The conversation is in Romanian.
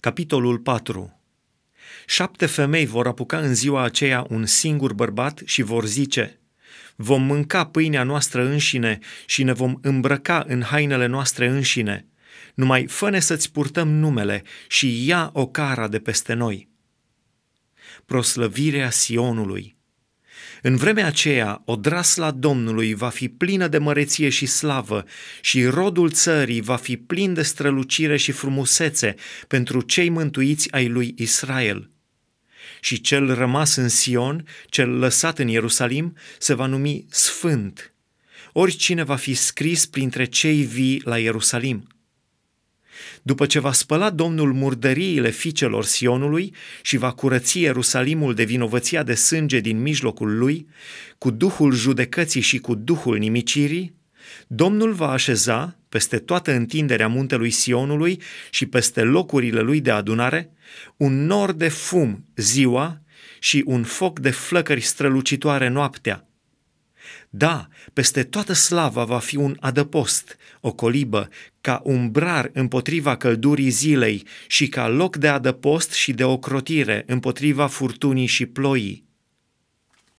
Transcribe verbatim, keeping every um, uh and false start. Capitolul patru. Șapte femei vor apuca în ziua aceea un singur bărbat și vor zice: vom mânca pâinea noastră înșine și ne vom îmbrăca în hainele noastre înșine. Numai fă-ne să-ți purtăm numele și ia o cara de peste noi. Proslăvirea Sionului. În vremea aceea, odrasla Domnului va fi plină de măreție și slavă și rodul țării va fi plin de strălucire și frumusețe pentru cei mântuiți ai lui Israel. Și cel rămas în Sion, cel lăsat în Ierusalim, se va numi Sfânt. Oricine va fi scris printre cei vii la Ierusalim. După ce va spăla Domnul murdăriile fiicelor Sionului și va curăți Ierusalimul de vinovăția de sânge din mijlocul lui, cu duhul judecății și cu duhul nimicirii, Domnul va așeza, peste toată întinderea muntelui Sionului și peste locurile lui de adunare, un nor de fum ziua și un foc de flăcări strălucitoare noaptea. Da, peste toată slava va fi un adăpost, o colibă, ca umbrar împotriva căldurii zilei și ca loc de adăpost și de ocrotire împotriva furtunii și ploii.